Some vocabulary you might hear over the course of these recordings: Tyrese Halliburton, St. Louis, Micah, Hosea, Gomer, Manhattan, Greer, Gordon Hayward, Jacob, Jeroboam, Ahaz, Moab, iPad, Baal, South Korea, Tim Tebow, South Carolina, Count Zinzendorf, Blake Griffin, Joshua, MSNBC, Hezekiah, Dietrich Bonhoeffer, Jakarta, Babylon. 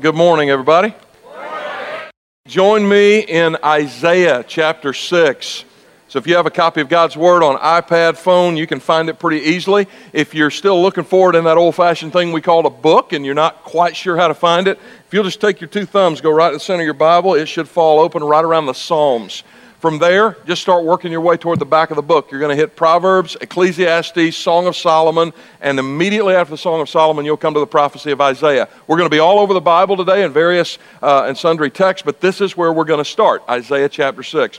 Good morning, everybody. Good morning. Join me in Isaiah chapter 6. So if you have a copy of God's Word on iPad, phone, you can find it pretty easily. If you're still looking for it in that old-fashioned thing we call a book and you're not quite sure how to find it, if you'll just take your two thumbs, go right to the center of your Bible, it should fall open right around the Psalms. From there, just start working your way toward the back of the book. You're going to hit Proverbs, Ecclesiastes, Song of Solomon, and immediately after the Song of Solomon, you'll come to the prophecy of Isaiah. We're going to be all over the Bible today in various and sundry texts, but this is where we're going to start, Isaiah chapter 6.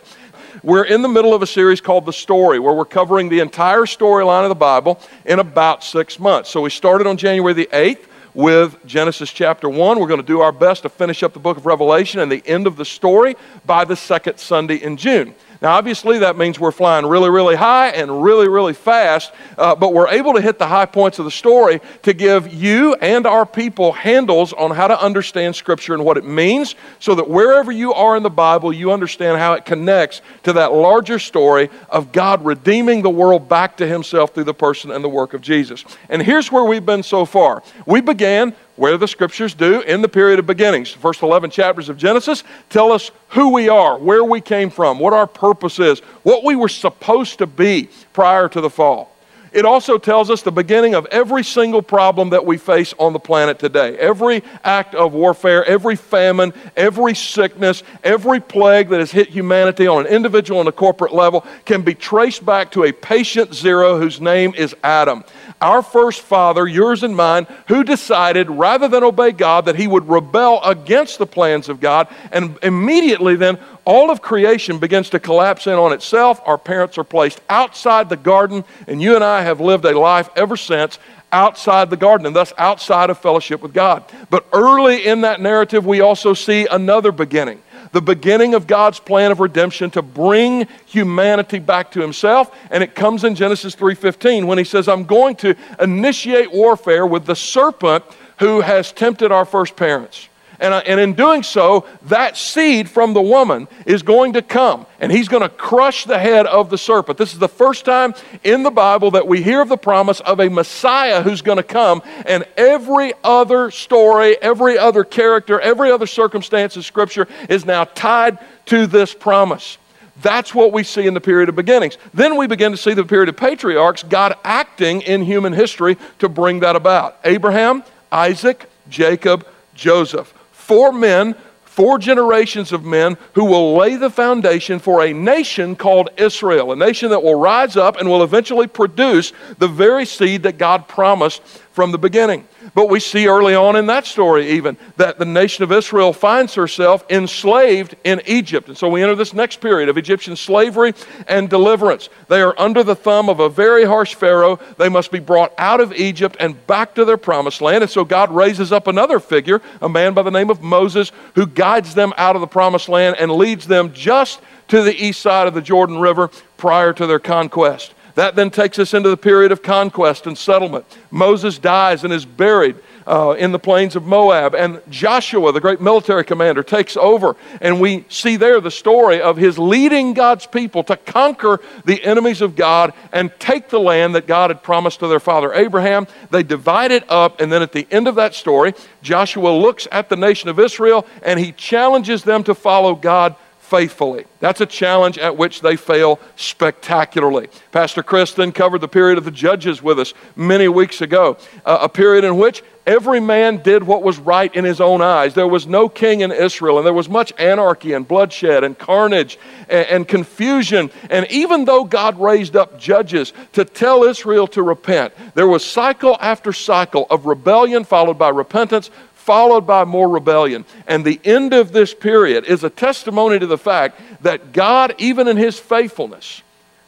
We're in the middle of a series called The Story, where we're covering the entire storyline of the Bible in about 6 months. So we started on January the 8th. With Genesis chapter 1. We're going to do our best to finish up the book of Revelation and the end of the story by the second Sunday in June. Now, obviously, that means we're flying really, really high and really, really fast, but we're able to hit the high points of the story to give you and our people handles on how to understand Scripture and what it means so that wherever you are in the Bible, you understand how it connects to that larger story of God redeeming the world back to Himself through the person and the work of Jesus. And here's where we've been so far. We began where the Scriptures do in the period of beginnings. The first 11 chapters of Genesis tell us who we are, where we came from, what our purpose is, what we were supposed to be prior to the fall. It also tells us the beginning of every single problem that we face on the planet today. Every act of warfare, every famine, every sickness, every plague that has hit humanity on an individual and a corporate level can be traced back to a patient zero whose name is Adam. Our first father, yours and mine, who decided rather than obey God that he would rebel against the plans of God, and immediately then all of creation begins to collapse in on itself. Our parents are placed outside the garden, and you and I have lived a life ever since outside the garden, and thus outside of fellowship with God. But early in that narrative, we also see another beginning. The beginning of God's plan of redemption to bring humanity back to Himself, and it comes in Genesis 3:15 when He says, I'm going to initiate warfare with the serpent who has tempted our first parents. And in doing so, that seed from the woman is going to come, and he's going to crush the head of the serpent. This is the first time in the Bible that we hear of the promise of a Messiah who's going to come, and every other story, every other character, every other circumstance in Scripture is now tied to this promise. That's what we see in the period of beginnings. Then we begin to see the period of patriarchs, God acting in human history to bring that about. Abraham, Isaac, Jacob, Joseph. Four men, four generations of men who will lay the foundation for a nation called Israel, a nation that will rise up and will eventually produce the very seed that God promised from the beginning. But we see early on in that story even that the nation of Israel finds herself enslaved in Egypt. And so we enter this next period of Egyptian slavery and deliverance. They are under the thumb of a very harsh Pharaoh. They must be brought out of Egypt and back to their promised land. And so God raises up another figure, a man by the name of Moses, who guides them out of the promised land and leads them just to the east side of the Jordan River prior to their conquest. That then takes us into the period of conquest and settlement. Moses dies and is buried in the plains of Moab, and Joshua, the great military commander, takes over, and we see there the story of his leading God's people to conquer the enemies of God and take the land that God had promised to their father Abraham. They divide it up, and then at the end of that story, Joshua looks at the nation of Israel, and he challenges them to follow God faithfully. That's a challenge at which they fail spectacularly. Pastor Chris then covered the period of the Judges with us many weeks ago, a period in which every man did what was right in his own eyes. There was no king in Israel, and there was much anarchy and bloodshed and carnage and confusion. And even though God raised up judges to tell Israel to repent, there was cycle after cycle of rebellion followed by repentance, followed by more rebellion. And the end of this period is a testimony to the fact that God, even in His faithfulness,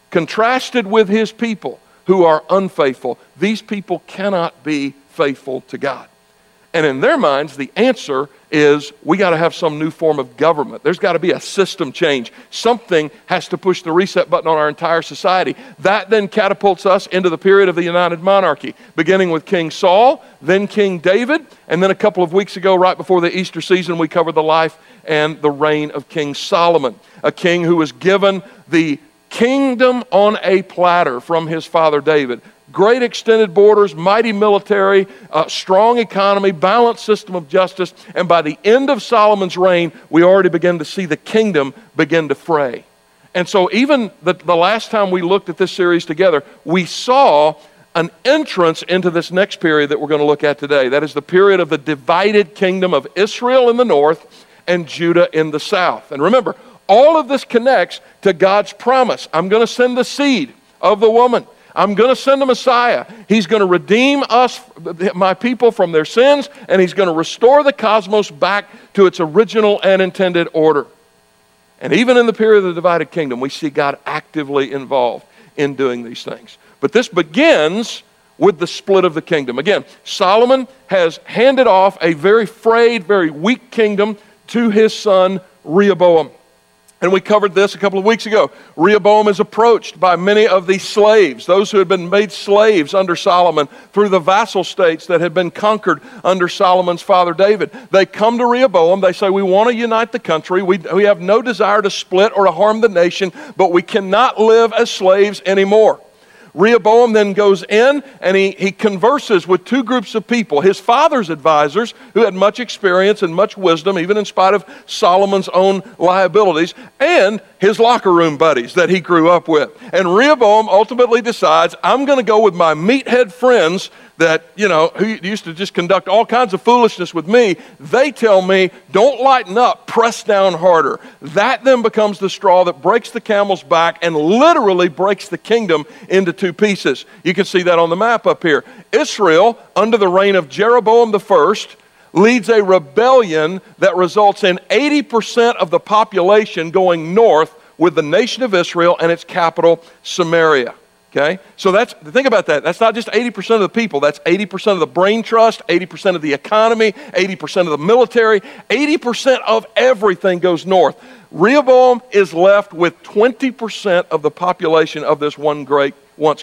contrasted with His people who are unfaithful, these people cannot be faithful to God. And in their minds, the answer is we got to have some new form of government. There's got to be a system change. Something has to push the reset button on our entire society. That then catapults us into the period of the United Monarchy, beginning with King Saul, then King David, and then a couple of weeks ago, right before the Easter season, we covered the life and the reign of King Solomon, a king who was given the kingdom on a platter from his father David. great extended borders, mighty military, strong economy, balanced system of justice. And by the end of Solomon's reign, we already begin to see the kingdom begin to fray. And so even the last time we looked at this series together, we saw an entrance into this next period that we're going to look at today. That is the period of the divided kingdom of Israel in the north and Judah in the south. And remember, all of this connects to God's promise. I'm going to send the seed of the woman. I'm going to send the Messiah. He's going to redeem us, my people, from their sins, and he's going to restore the cosmos back to its original and intended order. And even in the period of the divided kingdom, we see God actively involved in doing these things. But this begins with the split of the kingdom. Again, Solomon has handed off a very frayed, very weak kingdom to his son Rehoboam. And we covered this a couple of weeks ago. Rehoboam is approached by many of the slaves, those who had been made slaves under Solomon through the vassal states that had been conquered under Solomon's father David. They come to Rehoboam. They say, we want to unite the country. We have no desire to split or to harm the nation, but we cannot live as slaves anymore. Rehoboam then goes in and he converses with two groups of people. His father's advisors, who had much experience and much wisdom, even in spite of Solomon's own liabilities, and his locker room buddies that he grew up with. And Rehoboam ultimately decides, I'm going to go with my meathead friends that, you know, who used to just conduct all kinds of foolishness with me. They tell me, don't lighten up, press down harder. That then becomes the straw that breaks the camel's back and literally breaks the kingdom into two pieces. You can see that on the map up here. Israel, under the reign of Jeroboam I, leads a rebellion that results in 80% of the population going north with the nation of Israel and its capital, Samaria. Okay? So think about that. That's not just 80% of the people. That's 80% of the brain trust, 80% of the economy, 80% of the military, 80% of everything goes north. Rehoboam is left with 20% of the population of this once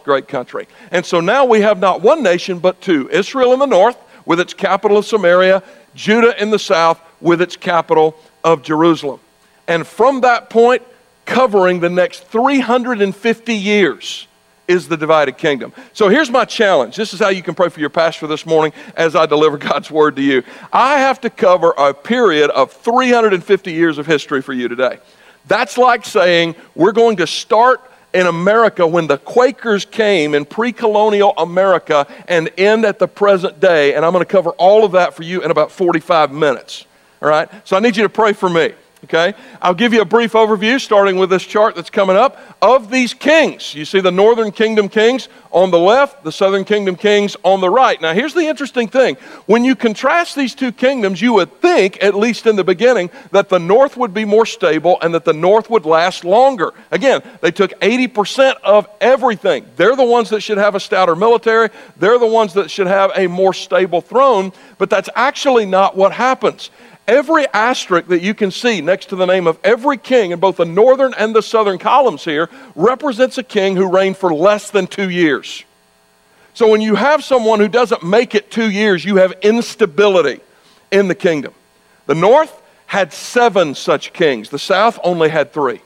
great country. And so now we have not one nation, but two. Israel in the north, with its capital of Samaria, Judah in the south with its capital of Jerusalem. And from that point, covering the next 350 years is the divided kingdom. So here's my challenge. This is how you can pray for your pastor this morning as I deliver God's word to you. I have to cover a period of 350 years of history for you today. That's like saying we're going to start in America when the Quakers came in pre-colonial America and end at the present day, and I'm going to cover all of that for you in about 45 minutes, all right? So I need you to pray for me, okay? I'll give you a brief overview, starting with this chart that's coming up, of these kings. You see the northern kingdom kings on the left, the southern kingdom kings on the right. Now, here's the interesting thing. When you contrast these two kingdoms, you would think, at least in the beginning, that the north would be more stable and that the north would last longer. Again, they took 80% of everything. They're the ones that should have a stouter military. They're the ones that should have a more stable throne, but that's actually not what happens. Every asterisk that you can see next to the name of every king in both the northern and the southern columns here represents a king who reigned for less than 2 years. So when you have someone who doesn't make it 2 years, you have instability in the kingdom. The north had 7 such kings. The south only had 3.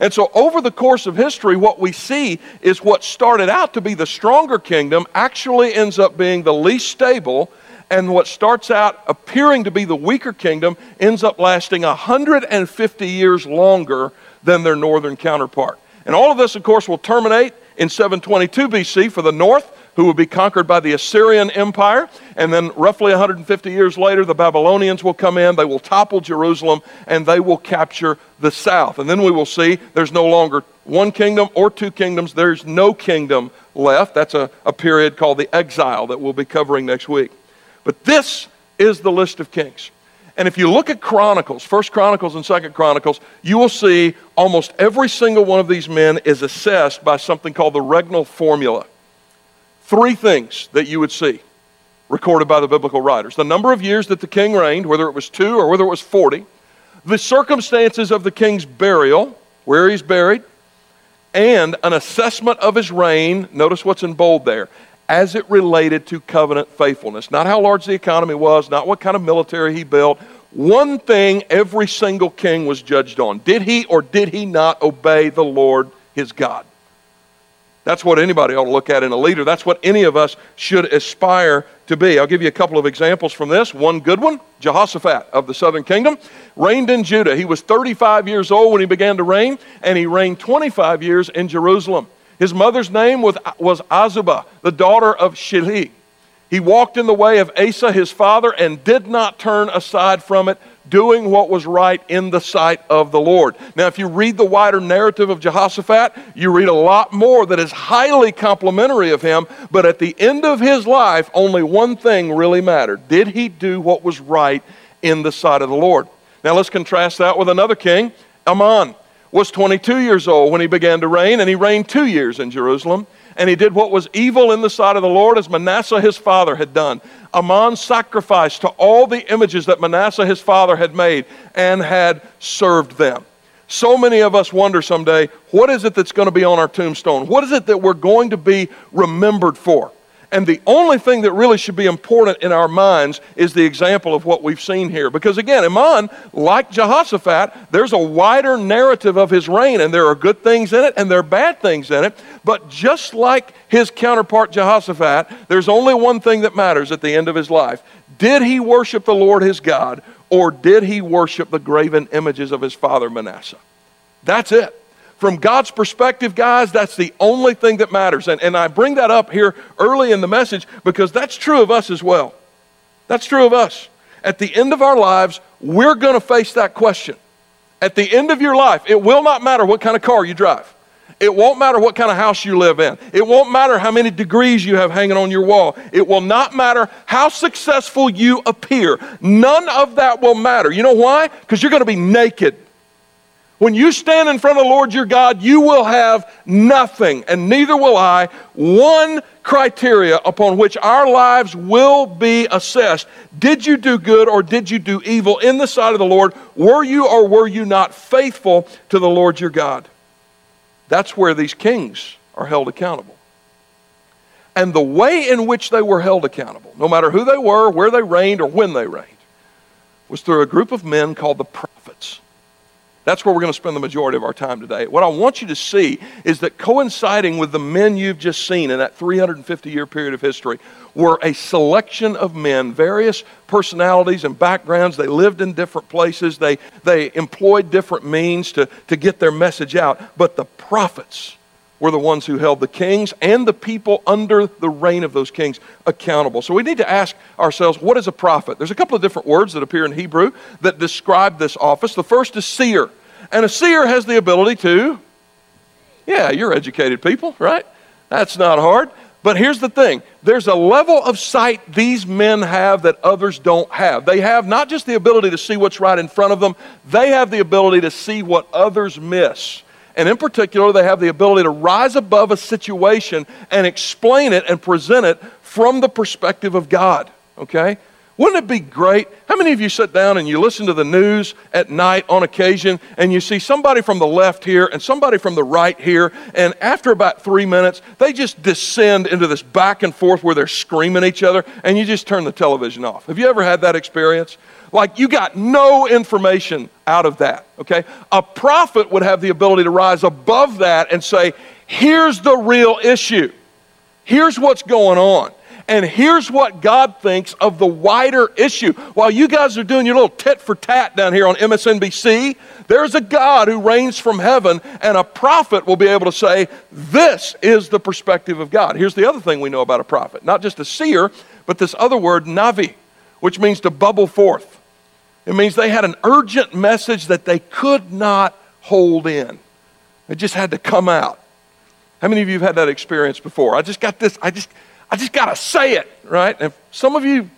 And so over the course of history, what we see is what started out to be the stronger kingdom actually ends up being the least stable. And what starts out appearing to be the weaker kingdom ends up lasting 150 years longer than their northern counterpart. And all of this, of course, will terminate in 722 BC for the north, who will be conquered by the Assyrian Empire. And then roughly 150 years later, the Babylonians will come in, they will topple Jerusalem, and they will capture the south. And then we will see there's no longer one kingdom or two kingdoms. There's no kingdom left. That's a period called the exile that we'll be covering next week. But this is the list of kings. And if you look at Chronicles, 1 Chronicles and 2 Chronicles, you will see almost every single one of these men is assessed by something called the regnal formula. 3 things that you would see recorded by the biblical writers. The number of years that the king reigned, whether it was 2 or whether it was 40. The circumstances of the king's burial, where he's buried. And an assessment of his reign, notice what's in bold there, as it related to covenant faithfulness. Not how large the economy was, not what kind of military he built. One thing every single king was judged on. Did he or did he not obey the Lord his God? That's what anybody ought to look at in a leader. That's what any of us should aspire to be. I'll give you a couple of examples from this. One good one, Jehoshaphat of the southern kingdom, reigned in Judah. He was 35 years old when he began to reign, and he reigned 25 years in Jerusalem. His mother's name was Azubah, the daughter of Shilhi. He walked in the way of Asa, his father, and did not turn aside from it, doing what was right in the sight of the Lord. Now, if you read the wider narrative of Jehoshaphat, you read a lot more that is highly complimentary of him, but at the end of his life, only one thing really mattered. Did he do what was right in the sight of the Lord? Now, let's contrast that with another king. Amon was 22 years old when he began to reign, and he reigned 2 years in Jerusalem. And he did what was evil in the sight of the Lord, as Manasseh his father had done. Amon sacrificed to all the images that Manasseh his father had made and had served them. So many of us wonder someday, what is it that's going to be on our tombstone? What is it that we're going to be remembered for? And the only thing that really should be important in our minds is the example of what we've seen here. Because again, Amon, like Jehoshaphat, there's a wider narrative of his reign, and there are good things in it and there are bad things in it. But just like his counterpart Jehoshaphat, there's only one thing that matters at the end of his life. Did he worship the Lord his God, or did he worship the graven images of his father Manasseh? That's it. From God's perspective, guys, that's the only thing that matters. And I bring that up here early in the message because that's true of us as well. That's true of us. At the end of our lives, we're going to face that question. At the end of your life, it will not matter what kind of car you drive. It won't matter what kind of house you live in. It won't matter how many degrees you have hanging on your wall. It will not matter how successful you appear. None of that will matter. You know why? Because you're going to be naked. When you stand in front of the Lord your God, you will have nothing, and neither will I. One criteria upon which our lives will be assessed. Did you do good or did you do evil in the sight of the Lord? Were you or were you not faithful to the Lord your God? That's where these kings are held accountable. And the way in which they were held accountable, no matter who they were, where they reigned, or when they reigned, was through a group of men called the prophets. That's where we're going to spend the majority of our time today. What I want you to see is that coinciding with the men you've just seen in that 350-year period of history were a selection of men, various personalities and backgrounds. They lived in different places. They employed different means to get their message out. But the prophets were the ones who held the kings and the people under the reign of those kings accountable. So we need to ask ourselves, what is a prophet? There's a couple of different words that appear in Hebrew that describe this office. The first is seer. And a seer has the ability to, yeah, you're educated people, right? That's not hard. But here's the thing. There's a level of sight these men have that others don't have. They have not just the ability to see what's right in front of them. They have the ability to see what others miss. And in particular, they have the ability to rise above a situation and explain it and present it from the perspective of God, okay? Wouldn't it be great? How many of you sit down and you listen to the news at night on occasion and you see somebody from the left here and somebody from the right here, and after about 3 minutes, they just descend into this back and forth where they're screaming at each other, and you just turn the television off. Have you ever had that experience? Like, you got no information out of that, okay? A prophet would have the ability to rise above that and say, here's the real issue. Here's what's going on. And here's what God thinks of the wider issue. While you guys are doing your little tit for tat down here on MSNBC, there's a God who reigns from heaven, and a prophet will be able to say, this is the perspective of God. Here's the other thing we know about a prophet. Not just a seer, but this other word, navi, which means to bubble forth. It means they had an urgent message that they could not hold in. It just had to come out. How many of you have had that experience before? I just got to say it, right? And some of you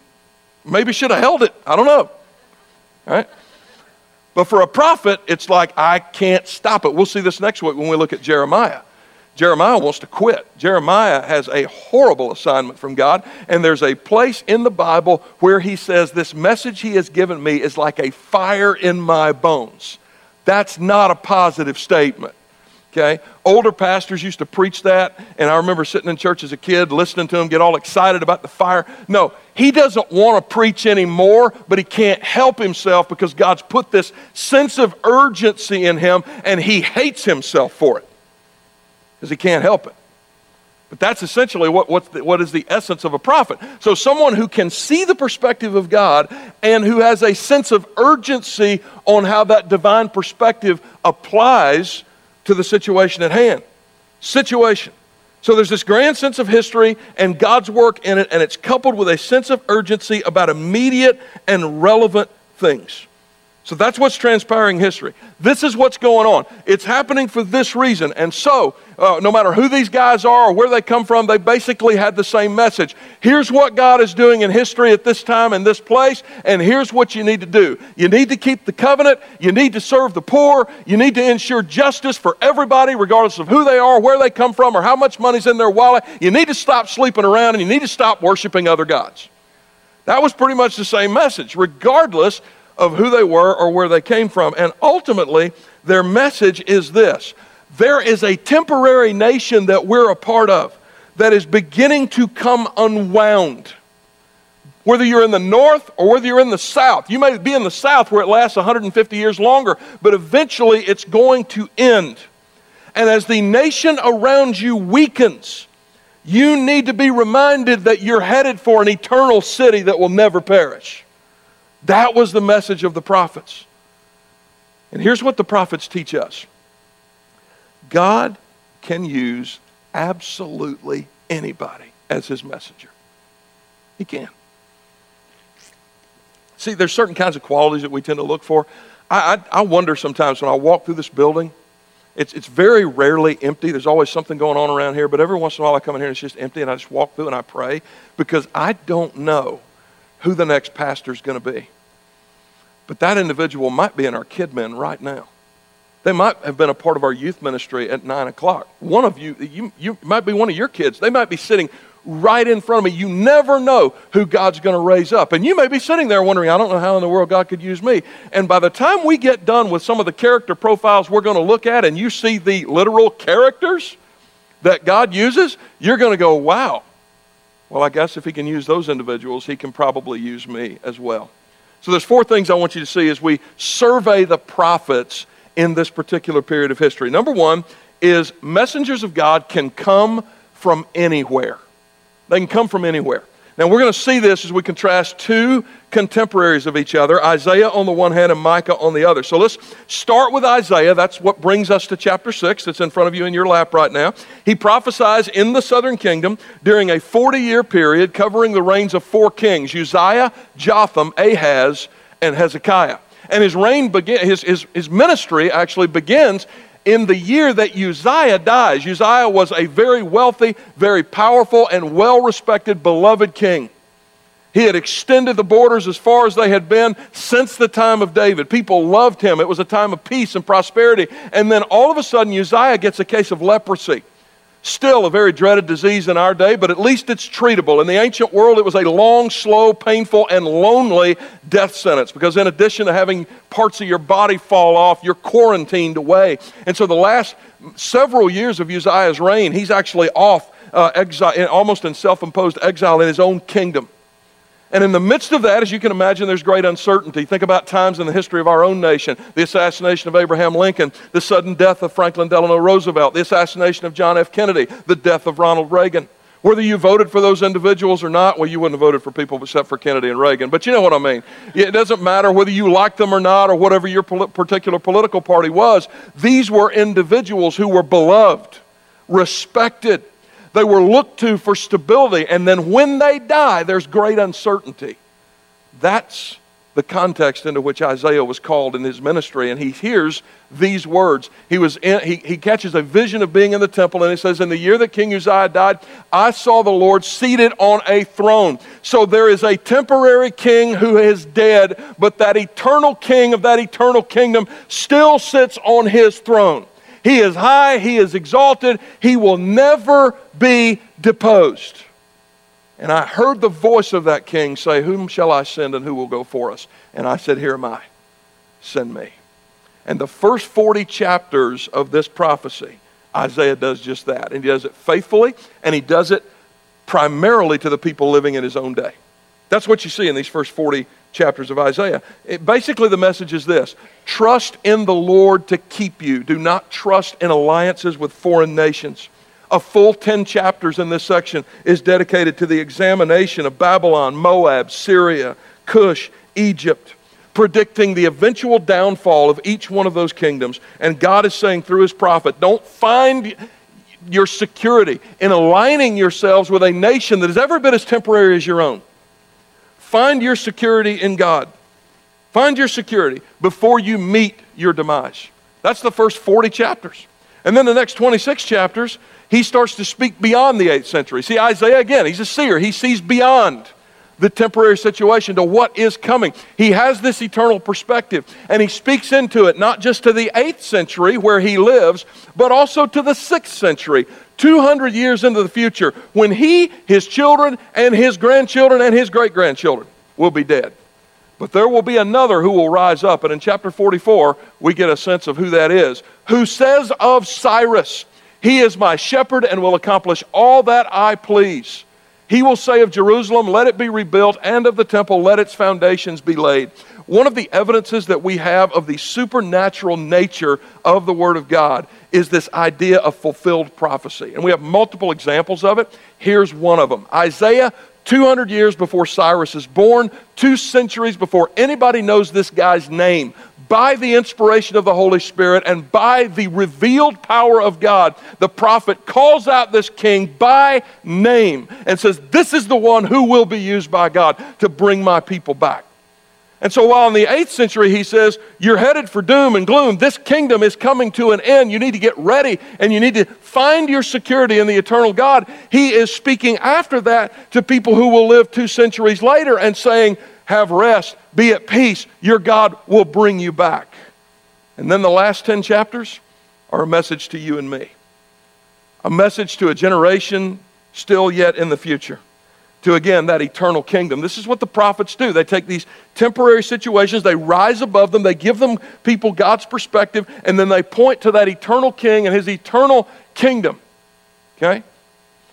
maybe should have held it. I don't know, right? But for a prophet, it's like, I can't stop it. We'll see this next week when we look at Jeremiah. Jeremiah wants to quit. Jeremiah has a horrible assignment from God, and there's a place in the Bible where he says, this message he has given me is like a fire in my bones. That's not a positive statement, okay? Older pastors used to preach that, and I remember sitting in church as a kid, listening to him get all excited about the fire. No, he doesn't want to preach anymore, but he can't help himself because God's put this sense of urgency in him, and he hates himself for it. Because he can't help it. But that's essentially what is the essence of a prophet. So someone who can see the perspective of God and who has a sense of urgency on how that divine perspective applies to the situation at hand. Situation. So there's this grand sense of history and God's work in it, and it's coupled with a sense of urgency about immediate and relevant things. So that's what's transpiring history. This is what's going on. It's happening for this reason. And so, no matter who these guys are or where they come from, they basically had the same message. Here's what God is doing in history at this time and this place, and here's what you need to do. You need to keep the covenant. You need to serve the poor. You need to ensure justice for everybody, regardless of who they are, where they come from, or how much money's in their wallet. You need to stop sleeping around, and you need to stop worshiping other gods. That was pretty much the same message, regardless of who they were or where they came from. And ultimately, their message is this. There is a temporary nation that we're a part of that is beginning to come unwound. Whether you're in the north or whether you're in the south. You may be in the south where it lasts 150 years longer, but eventually it's going to end. And as the nation around you weakens, you need to be reminded that you're headed for an eternal city that will never perish. That was the message of the prophets. And here's what the prophets teach us. God can use absolutely anybody as his messenger. He can. See, there's certain kinds of qualities that we tend to look for. I wonder sometimes when I walk through this building, it's very rarely empty. There's always something going on around here, but every once in a while I come in here and it's just empty, and I just walk through and I pray because I don't know who the next pastor is going to be. But that individual might be in our kid men right now. They might have been a part of our youth ministry at 9 o'clock. One of you might be one of your kids. They might be sitting right in front of me. You never know who God's going to raise up. And you may be sitting there wondering, I don't know how in the world God could use me. And by the time we get done with some of the character profiles we're going to look at, and you see the literal characters that God uses, you're going to go, wow. Well, I guess if he can use those individuals, he can probably use me as well. So there's four things I want you to see as we survey the prophets in this particular period of history. Number one is messengers of God can come from anywhere. They can come from anywhere. Now we're going to see this as we contrast two contemporaries of each other, Isaiah on the one hand and Micah on the other. So let's start with Isaiah. That's what brings us to chapter 6 that's in front of you in your lap right now. He prophesies in the southern kingdom during a 40-year period covering the reigns of four kings, Uzziah, Jotham, Ahaz, and Hezekiah. And his reign his ministry actually begins in the year that Uzziah dies. Uzziah was a very wealthy, very powerful, and well-respected, beloved king. He had extended the borders as far as they had been since the time of David. People loved him. It was a time of peace and prosperity. And then all of a sudden, Uzziah gets a case of leprosy. Still a very dreaded disease in our day, but at least it's treatable. In the ancient world, it was a long, slow, painful, and lonely death sentence because in addition to having parts of your body fall off, you're quarantined away. And so the last several years of Uzziah's reign, he's actually off exile, almost in self-imposed exile in his own kingdom. And in the midst of that, as you can imagine, there's great uncertainty. Think about times in the history of our own nation. The assassination of Abraham Lincoln, the sudden death of Franklin Delano Roosevelt, the assassination of John F. Kennedy, the death of Ronald Reagan. Whether you voted for those individuals or not, well, you wouldn't have voted for people except for Kennedy and Reagan, but you know what I mean. It doesn't matter whether you liked them or not or whatever your particular political party was. These were individuals who were beloved, respected. They were looked to for stability, and then when they die, there's great uncertainty. That's the context into which Isaiah was called in his ministry, and he hears these words. He catches a vision of being in the temple, and he says, in the year that King Uzziah died, I saw the Lord seated on a throne. So there is a temporary king who is dead, but that eternal king of that eternal kingdom still sits on his throne. He is high, he is exalted, he will never be deposed. And I heard the voice of that king say, whom shall I send and who will go for us? And I said, here am I, send me. And the first 40 chapters of this prophecy, Isaiah does just that. And he does it faithfully, and he does it primarily to the people living in his own day. That's what you see in these first 40 chapters of Isaiah. Basically, the message is this. Trust in the Lord to keep you. Do not trust in alliances with foreign nations. A full 10 chapters in this section is dedicated to the examination of Babylon, Moab, Syria, Cush, Egypt, predicting the eventual downfall of each one of those kingdoms. And God is saying through his prophet, don't find your security in aligning yourselves with a nation that is every bit as temporary as your own. Find your security in God. Find your security before you meet your demise. That's the first 40 chapters. And then the next 26 chapters, he starts to speak beyond the 8th century. See, Isaiah, again, he's a seer. He sees beyond the temporary situation to what is coming. He has this eternal perspective, and he speaks into it, not just to the 8th century where he lives, but also to the 6th century, 200 years into the future, when he, his children, and his grandchildren, and his great-grandchildren will be dead. But there will be another who will rise up, and in chapter 44, we get a sense of who that is, who says of Cyrus, "He is my shepherd and will accomplish all that I please." He will say of Jerusalem, "Let it be rebuilt, and of the temple, let its foundations be laid." One of the evidences that we have of the supernatural nature of the Word of God is this idea of fulfilled prophecy. And we have multiple examples of it. Here's one of them. Isaiah, 200 years before Cyrus is born, 2 centuries before anybody knows this guy's name, by the inspiration of the Holy Spirit and by the revealed power of God, the prophet calls out this king by name and says, "This is the one who will be used by God to bring my people back." And so while in the 8th century he says, "You're headed for doom and gloom. This kingdom is coming to an end. You need to get ready and you need to find your security in the eternal God," he is speaking after that to people who will live 2 centuries later and saying, "Have rest, be at peace, your God will bring you back." And then the last 10 chapters are a message to you and me. A message to a generation still yet in the future. To, again, that eternal kingdom. This is what the prophets do. They take these temporary situations, they rise above them, they give them people God's perspective, and then they point to that eternal king and his eternal kingdom. Okay?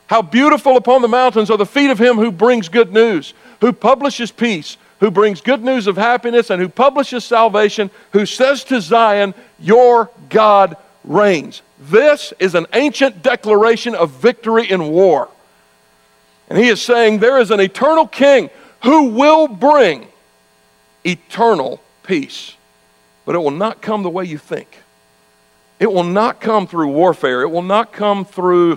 "How beautiful upon the mountains are the feet of him who brings good news, who publishes peace, who brings good news of happiness, and who publishes salvation, who says to Zion, 'Your God reigns.'" This is an ancient declaration of victory in war. And he is saying there is an eternal king who will bring eternal peace. But it will not come the way you think. It will not come through warfare. It will not come through,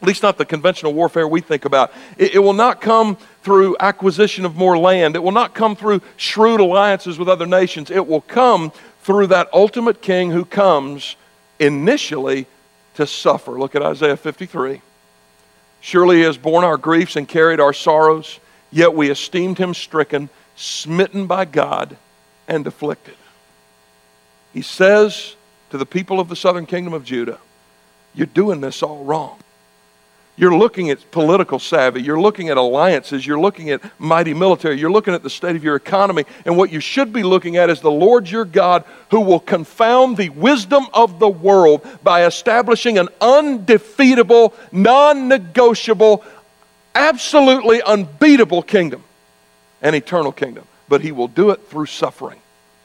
at least not the conventional warfare we think about. It will not come through acquisition of more land. It will not come through shrewd alliances with other nations. It will come through that ultimate king who comes initially to suffer. Look at Isaiah 53. "Surely he has borne our griefs and carried our sorrows, yet we esteemed him stricken, smitten by God, and afflicted." He says to the people of the southern kingdom of Judah, "You're doing this all wrong. You're looking at political savvy. You're looking at alliances. You're looking at mighty military. You're looking at the state of your economy. And what you should be looking at is the Lord your God, who will confound the wisdom of the world by establishing an undefeatable, non-negotiable, absolutely unbeatable kingdom, an eternal kingdom. But he will do it through suffering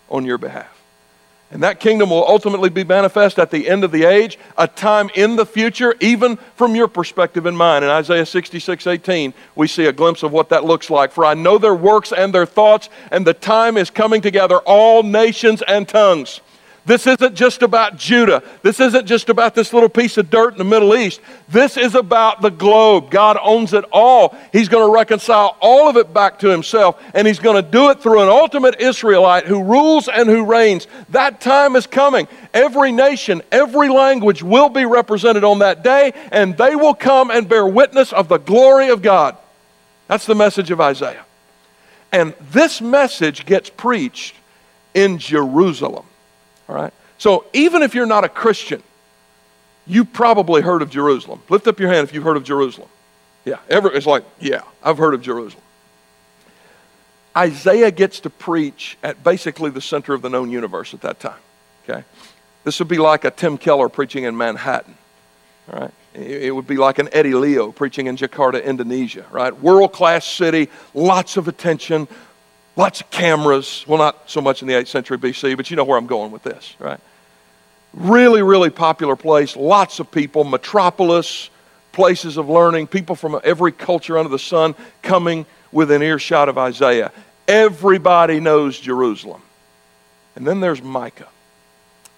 on your behalf." And that kingdom will ultimately be manifest at the end of the age, a time in the future, even from your perspective and mine. In Isaiah 66:18, we see a glimpse of what that looks like. "For I know their works and their thoughts, and the time is coming to gather all nations and tongues." This isn't just about Judah. This isn't just about this little piece of dirt in the Middle East. This is about the globe. God owns it all. He's going to reconcile all of it back to himself, and he's going to do it through an ultimate Israelite who rules and who reigns. That time is coming. Every nation, every language will be represented on that day, and they will come and bear witness of the glory of God. That's the message of Isaiah. And this message gets preached in Jerusalem. All right? So even if you're not a Christian, you probably heard of Jerusalem. Lift up your hand if you've heard of Jerusalem. Yeah, it's like, yeah, I've heard of Jerusalem. Isaiah gets to preach at basically the center of the known universe at that time, okay? This would be like a Tim Keller preaching in Manhattan, all right? It would be like an Eddie Leo preaching in Jakarta, Indonesia, right? World-class city, lots of attention, lots of cameras. Well, not so much in the 8th century BC, but you know where I'm going with this, right? Really, really popular place. Lots of people. Metropolis. places of learning, people from every culture under the sun coming within earshot of Isaiah. Everybody knows Jerusalem. And then there's Micah.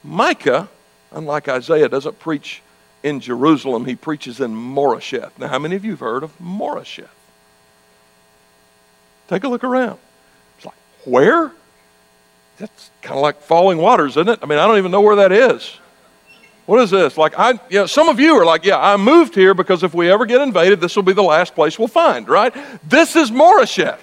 Micah, unlike Isaiah, doesn't preach in Jerusalem. He preaches in Moresheth. Now, how many of you have heard of Moresheth? Take a look around. It's like, where? That's kind of like Falling Waters, isn't it? I mean, I don't even know where that is. What is this? Like, some of you are like, yeah, I moved here because if we ever get invaded, this will be the last place we'll find, right? This is Moresheth.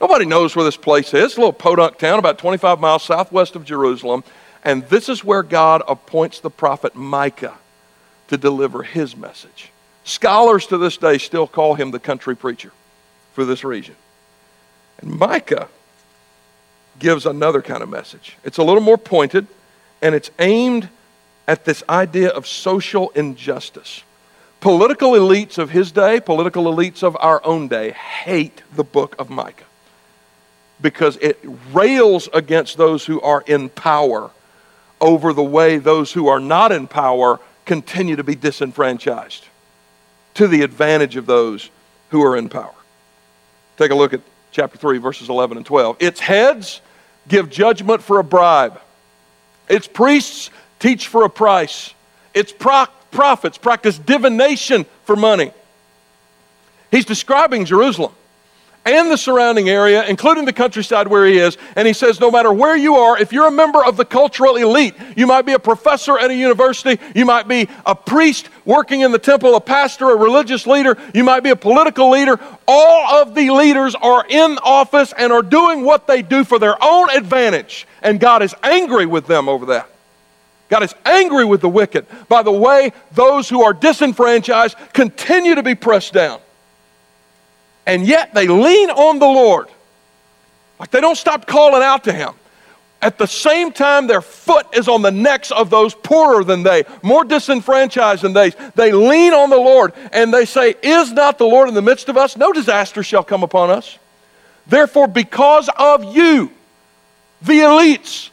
Nobody knows where this place is. It's a little podunk town about 25 miles southwest of Jerusalem. And this is where God appoints the prophet Micah to deliver his message. Scholars to this day still call him the country preacher for this region. And Micah gives another kind of message. It's a little more pointed, and it's aimed at this idea of social injustice. Political elites of his day, political elites of our own day, hate the book of Micah because it rails against those who are in power over the way those who are not in power continue to be disenfranchised to the advantage of those who are in power. Take a look at chapter 3, verses 11 and 12. Its heads give judgment for a bribe. Its priests teach for a price. Its prophets practice divination for money. He's describing Jerusalem and the surrounding area, including the countryside where he is, and he says no matter where you are, if you're a member of the cultural elite, you might be a professor at a university, you might be a priest working in the temple, a pastor, a religious leader, you might be a political leader, all of the leaders are in office and are doing what they do for their own advantage, and God is angry with them over that. God is angry with the wicked by the way those who are disenfranchised continue to be pressed down. And yet they lean on the Lord. Like they don't stop calling out to him. At the same time, their foot is on the necks of those poorer than they, more disenfranchised than they. They lean on the Lord and they say, "Is not the Lord in the midst of us? No disaster shall come upon us. Therefore, because of you, the elites,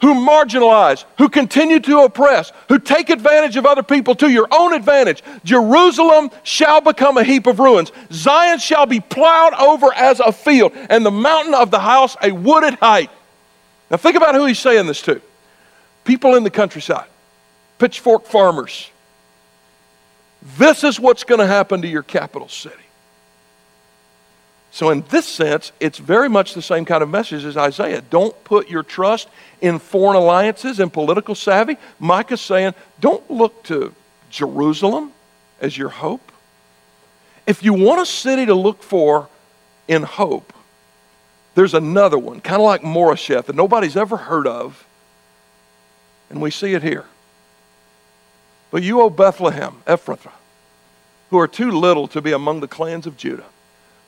who marginalize, who continue to oppress, who take advantage of other people to your own advantage. Jerusalem shall become a heap of ruins. Zion shall be plowed over as a field, and the mountain of the house a wooded height." Now think about who he's saying this to. People in the countryside, pitchfork farmers. This is what's going to happen to your capital city. So in this sense, it's very much the same kind of message as Isaiah. Don't put your trust in foreign alliances and political savvy. Micah's saying, don't look to Jerusalem as your hope. If you want a city to look for in hope, there's another one, kind of like Moresheth that nobody's ever heard of, and we see it here. "But you, O Bethlehem, Ephrathah, who are too little to be among the clans of Judah,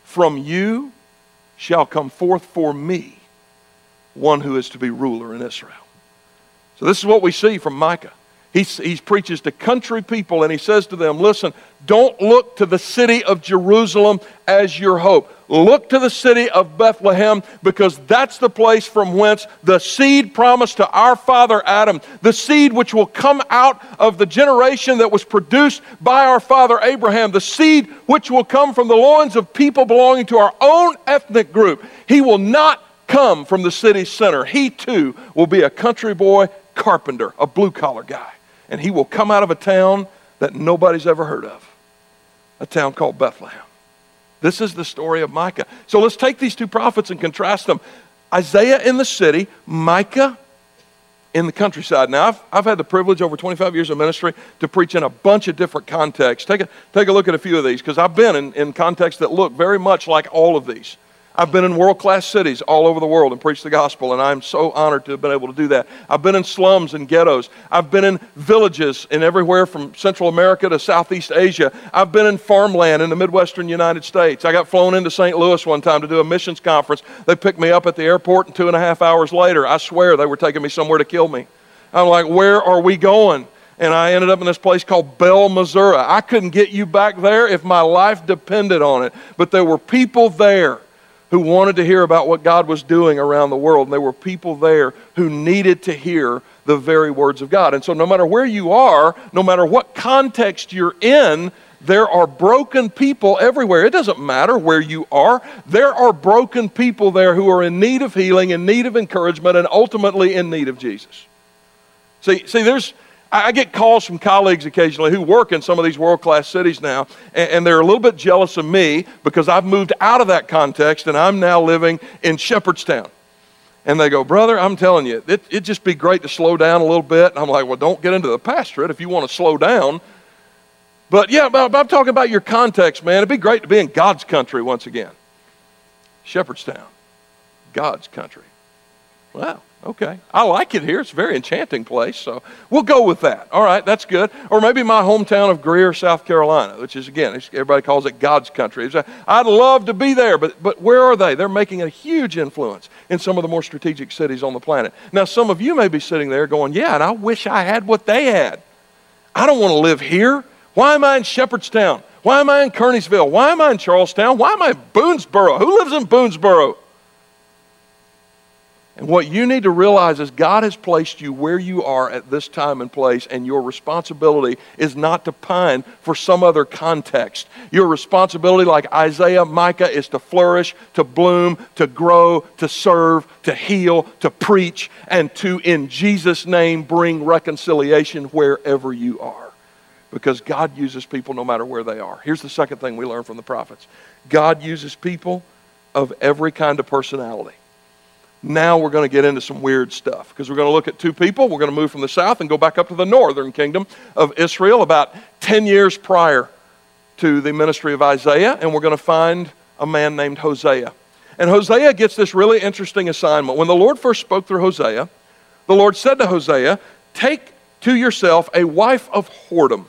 from you shall come forth for me one who is to be ruler in Israel." So this is what we see from Micah. He preaches to country people and he says to them, listen, don't look to the city of Jerusalem as your hope. Look to the city of Bethlehem because that's the place from whence the seed promised to our father Adam, the seed which will come out of the generation that was produced by our father Abraham, the seed which will come from the loins of people belonging to our own ethnic group. He will not come from the city center. He too will be a country boy carpenter, a blue-collar guy. And he will come out of a town that nobody's ever heard of, a town called Bethlehem. This is the story of Micah. So let's take these two prophets and contrast them. Isaiah in the city, Micah in the countryside. Now, I've had the privilege over 25 years of ministry to preach in a bunch of different contexts. Take a look at a few of these because I've been in contexts that look very much like all of these. I've been in world-class cities all over the world and preached the gospel, and I'm so honored to have been able to do that. I've been in slums and ghettos. I've been in villages and everywhere from Central America to Southeast Asia. I've been in farmland in the Midwestern United States. I got flown into St. Louis one time to do a missions conference. They picked me up at the airport, and 2.5 hours later, I swear they were taking me somewhere to kill me. I'm like, where are we going? And I ended up in this place called Bell, Missouri. I couldn't get you back there if my life depended on it, but there were people there who wanted to hear about what God was doing around the world. And there were people there who needed to hear the very words of God. And so no matter where you are, no matter what context you're in, There are broken people everywhere. It doesn't matter where you are. There are broken people there who are in need of healing, in need of encouragement, and ultimately in need of Jesus. See, I get calls from colleagues occasionally who work in some of these world-class cities now, and they're a little bit jealous of me because I've moved out of that context and I'm now living in Shepherdstown. And they go, brother, I'm telling you, it'd just be great to slow down a little bit. And I'm like, well, don't get into the pastorate if you want to slow down. But yeah, I'm talking about your context, man. It'd be great to be in God's country once again. Shepherdstown, God's country. Wow, okay. I like it here. It's a very enchanting place, so we'll go with that. All right, that's good. Or maybe my hometown of Greer, South Carolina, which is, again, everybody calls it God's country. I'd love to be there, but where are they? They're making a huge influence in some of the more strategic cities on the planet. Now, some of you may be sitting there going, yeah, and I wish I had what they had. I don't want to live here. Why am I in Shepherdstown? Why am I in Kearneysville? Why am I in Charlestown? Why am I in Boonesboro? Who lives in Boonesboro? And what you need to realize is God has placed you where you are at this time and place, and your responsibility is not to pine for some other context. Your responsibility, like Isaiah, Micah, is to flourish, to bloom, to grow, to serve, to heal, to preach, and to, in Jesus' name, bring reconciliation wherever you are. Because God uses people no matter where they are. Here's the second thing we learn from the prophets. God uses people of every kind of personality. Now we're going to get into some weird stuff because we're going to look at two people. We're going to move from the south and go back up to the northern kingdom of Israel about 10 years prior to the ministry of Isaiah, and we're going to find a man named Hosea. And Hosea gets this really interesting assignment. When the Lord first spoke through Hosea, the Lord said to Hosea, "Take to yourself a wife of whoredom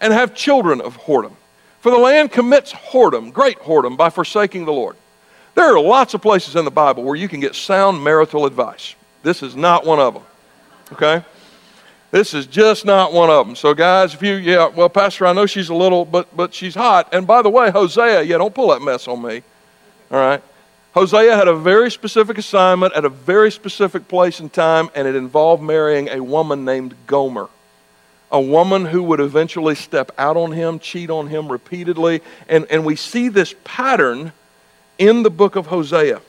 and have children of whoredom, for the land commits whoredom, great whoredom, by forsaking the Lord." There are lots of places in the Bible where you can get sound marital advice. This is not one of them, okay? This is just not one of them. So guys, Pastor, I know she's a little, but she's hot. And by the way, Hosea, don't pull that mess on me, all right? Hosea had a very specific assignment at a very specific place and time, and it involved marrying a woman named Gomer. A woman who would eventually step out on him, cheat on him repeatedly. And we see this pattern in the book of Hosea,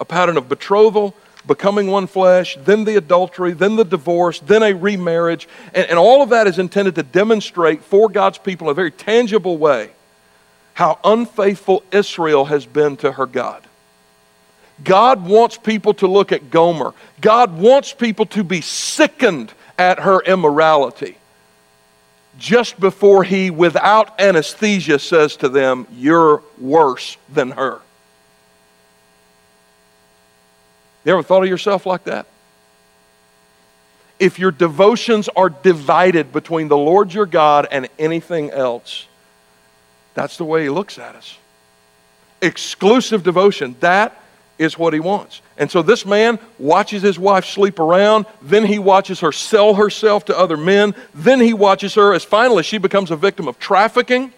a pattern of betrothal, becoming one flesh, then the adultery, then the divorce, then a remarriage. And all of that is intended to demonstrate for God's people in a very tangible way how unfaithful Israel has been to her God. God wants people to look at Gomer. God wants people to be sickened at her immorality just before he, without anesthesia, says to them, "You're worse than her." You ever thought of yourself like that? If your devotions are divided between the Lord your God and anything else, that's the way he looks at us. Exclusive devotion, that is what he wants. And so this man watches his wife sleep around, then he watches her sell herself to other men, then he watches her as finally she becomes a victim of trafficking.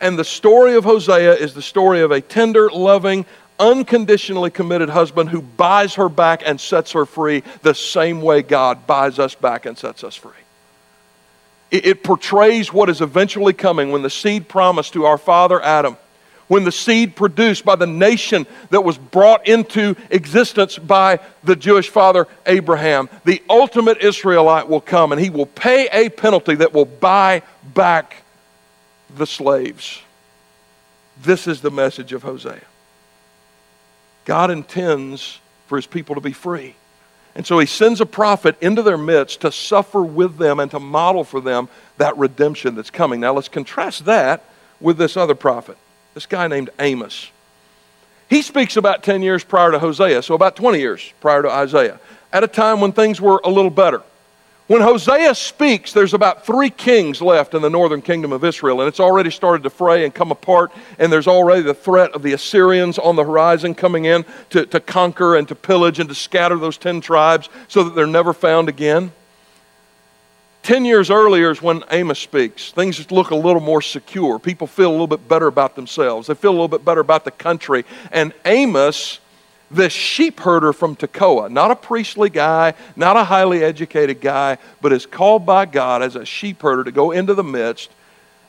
And the story of Hosea is the story of a tender, loving, unconditionally committed husband who buys her back and sets her free the same way God buys us back and sets us free. It portrays what is eventually coming when the seed promised to our father Adam, when the seed produced by the nation that was brought into existence by the Jewish father Abraham, the ultimate Israelite will come and he will pay a penalty that will buy back the slaves. This is the message of Hosea. God intends for his people to be free. And so he sends a prophet into their midst to suffer with them and to model for them that redemption that's coming. Now let's contrast that with this other prophet, this guy named Amos. He speaks about 10 years prior to Hosea, so about 20 years prior to Isaiah, at a time when things were a little better. When Hosea speaks, there's about 3 kings left in the northern kingdom of Israel, and it's already started to fray and come apart, and there's already the threat of the Assyrians on the horizon coming in to conquer and to pillage and to scatter those 10 tribes so that they're never found again. 10 years earlier is when Amos speaks. Things just look a little more secure. People feel a little bit better about themselves. They feel a little bit better about the country. And Amos, this sheep herder from Tekoa, not a priestly guy, not a highly educated guy, but is called by God as a sheep herder to go into the midst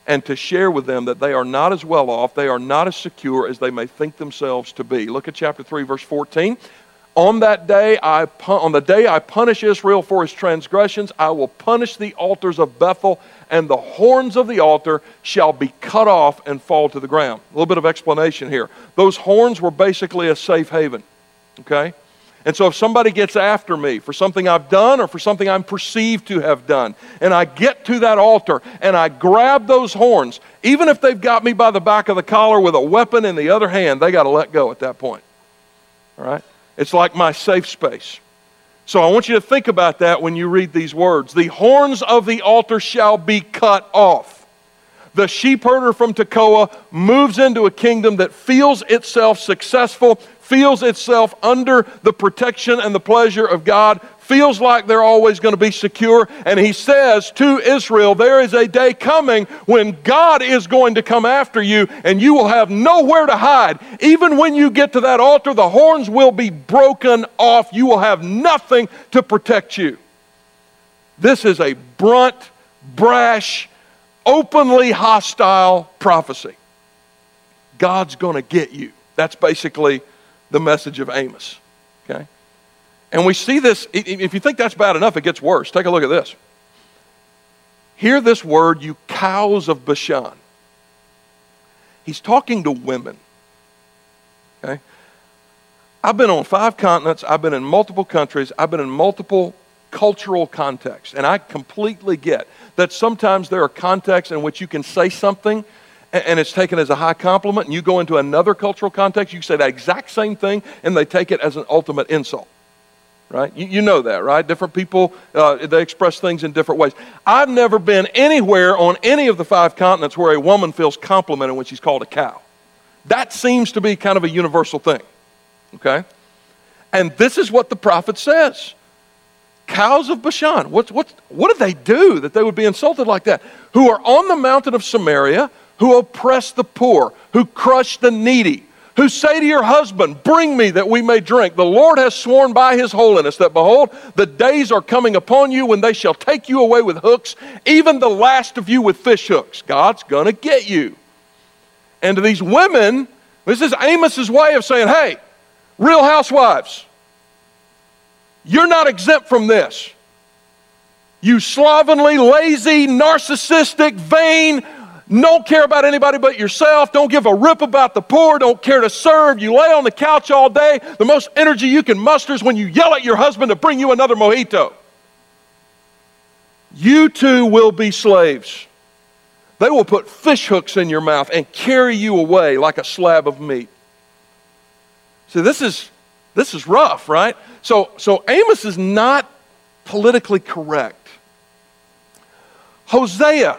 and to share with them that they are not as well off, they are not as secure as they may think themselves to be. Look at chapter 3, verse 14. On the day I punish Israel for his transgressions, I will punish the altars of Bethel, and the horns of the altar shall be cut off and fall to the ground. A little bit of explanation here. Those horns were basically a safe haven, okay? And so if somebody gets after me for something I've done or for something I'm perceived to have done, and I get to that altar and I grab those horns, even if they've got me by the back of the collar with a weapon in the other hand, they got to let go at that point, all right? It's like my safe space. So I want you to think about that when you read these words. The horns of the altar shall be cut off. The sheepherder from Tekoa moves into a kingdom that feels itself successful, feels itself under the protection and the pleasure of God, feels like they're always going to be secure. And he says to Israel, there is a day coming when God is going to come after you and you will have nowhere to hide. Even when you get to that altar, the horns will be broken off. You will have nothing to protect you. This is a blunt, brash, openly hostile prophecy. God's going to get you. That's basically the message of Amos, okay? And we see this, if you think that's bad enough, it gets worse. Take a look at this. Hear this word, you cows of Bashan. He's talking to women, okay? I've been on 5 continents. I've been in multiple countries. I've been in multiple cultural contexts, and I completely get that sometimes there are contexts in which you can say something and it's taken as a high compliment, and you go into another cultural context, you say that exact same thing, and they take it as an ultimate insult, right? You know that, right? Different people, they express things in different ways. I've never been anywhere on any of the 5 continents where a woman feels complimented when she's called a cow. That seems to be kind of a universal thing, okay? And this is what the prophet says. Cows of Bashan, what did they do that they would be insulted like that? Who are on the mountain of Samaria, who oppress the poor, who crush the needy, who say to your husband, bring me that we may drink. The Lord has sworn by his holiness that, behold, the days are coming upon you when they shall take you away with hooks, even the last of you with fish hooks. God's going to get you. And to these women, this is Amos's way of saying, hey, real housewives, you're not exempt from this. You slovenly, lazy, narcissistic, vain, don't care about anybody but yourself, don't give a rip about the poor, don't care to serve, you lay on the couch all day, the most energy you can muster is when you yell at your husband to bring you another mojito. You too will be slaves. They will put fish hooks in your mouth and carry you away like a slab of meat. See, this is rough, right? So Amos is not politically correct. Hosea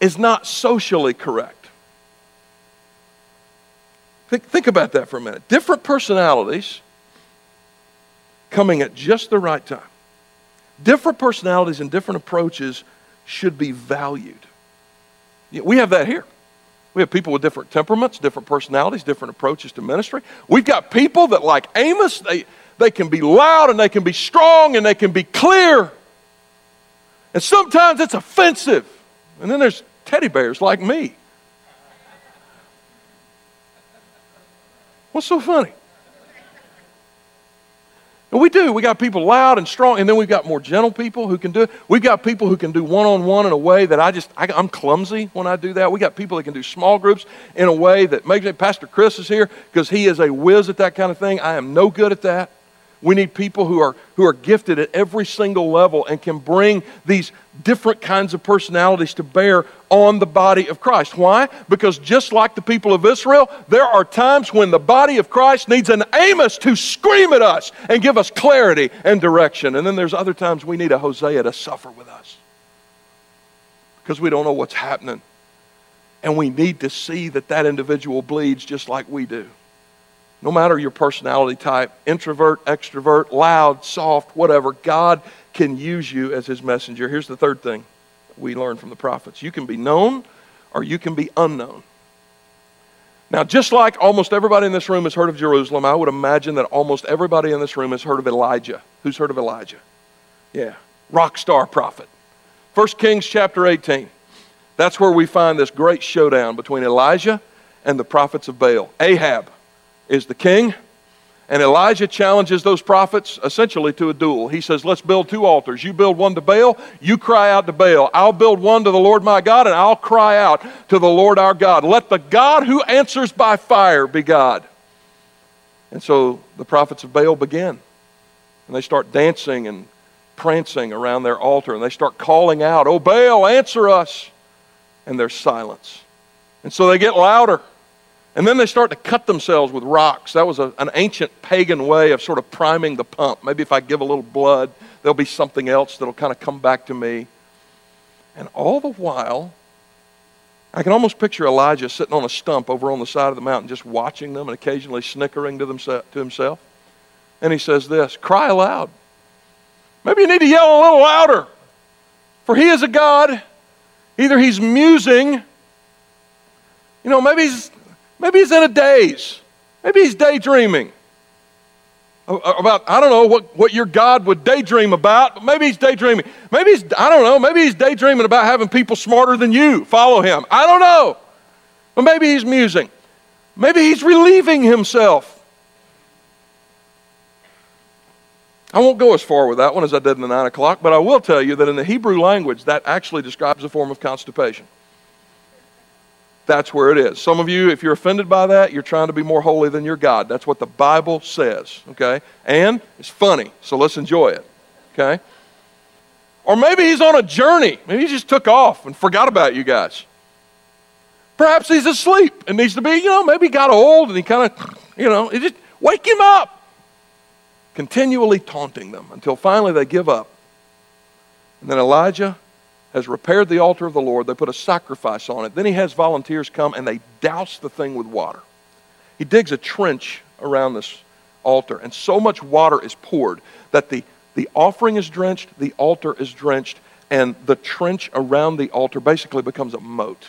is not socially correct. Think about that for a minute. Different personalities coming at just the right time. Different personalities and different approaches should be valued. We have that here. We have people with different temperaments, different personalities, different approaches to ministry. We've got people that, like Amos, they can be loud and they can be strong and they can be clear. And sometimes it's offensive. And then there's teddy bears like me. What's so funny? And we got people loud and strong, and then we've got more gentle people who can do it. We've got people who can do one-on-one in a way that I'm clumsy when I do that. We got people that can do small groups in a way that makes me, Pastor Chris is here because he is a whiz at that kind of thing. I am no good at that. We need people who are gifted at every single level and can bring these different kinds of personalities to bear on the body of Christ. Why? Because just like the people of Israel, there are times when the body of Christ needs an Amos to scream at us and give us clarity and direction. And then there's other times we need a Hosea to suffer with us because we don't know what's happening. And we need to see that that individual bleeds just like we do. No matter your personality type, introvert, extrovert, loud, soft, whatever, God can use you as his messenger. Here's the third thing we learn from the prophets. You can be known or you can be unknown. Now, just like almost everybody in this room has heard of Jerusalem, I would imagine that almost everybody in this room has heard of Elijah. Who's heard of Elijah? Yeah, rock star prophet. 1 Kings chapter 18. That's where we find this great showdown between Elijah and the prophets of Baal. Ahab is the king, and Elijah challenges those prophets essentially to a duel. He says, let's build two altars. You build one to Baal, you cry out to Baal. I'll build one to the Lord my God, and I'll cry out to the Lord our God. Let the God who answers by fire be God. And so the prophets of Baal begin, and they start dancing and prancing around their altar, and they start calling out, oh, Baal, answer us. And there's silence. And so they get louder. And then they start to cut themselves with rocks. That was an ancient pagan way of sort of priming the pump. Maybe if I give a little blood, there'll be something else that'll kind of come back to me. And all the while, I can almost picture Elijah sitting on a stump over on the side of the mountain just watching them and occasionally snickering to himself. And he says this, cry aloud. Maybe you need to yell a little louder. For he is a God. Either he's musing, maybe he's in a daze. Maybe he's daydreaming about, I don't know what your God would daydream about, but maybe he's daydreaming. Maybe he's daydreaming about having people smarter than you follow him. I don't know. But maybe he's musing. Maybe he's relieving himself. I won't go as far with that one as I did in the 9 o'clock, but I will tell you that in the Hebrew language, that actually describes a form of constipation. That's where it is. Some of you, if you're offended by that, you're trying to be more holy than your God. That's what the Bible says, okay? And it's funny, so let's enjoy it, okay? Or maybe he's on a journey. Maybe he just took off and forgot about you guys. Perhaps he's asleep and needs to be, maybe he got old and he kind of, just wake him up. Continually taunting them until finally they give up. And then Elijah has repaired the altar of the Lord. They put a sacrifice on it. Then he has volunteers come and they douse the thing with water. He digs a trench around this altar, and so much water is poured that the offering is drenched, the altar is drenched, and the trench around the altar basically becomes a moat.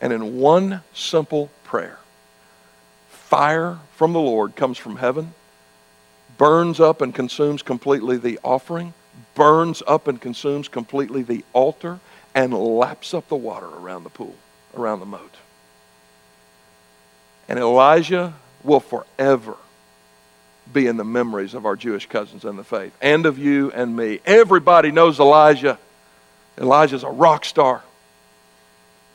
And in one simple prayer, fire from the Lord comes from heaven, burns up and consumes completely the offering, burns up and consumes completely the altar, and laps up the water around the pool, around the moat. And Elijah will forever be in the memories of our Jewish cousins in the faith, and of you and me. Everybody knows Elijah. Elijah's a rock star.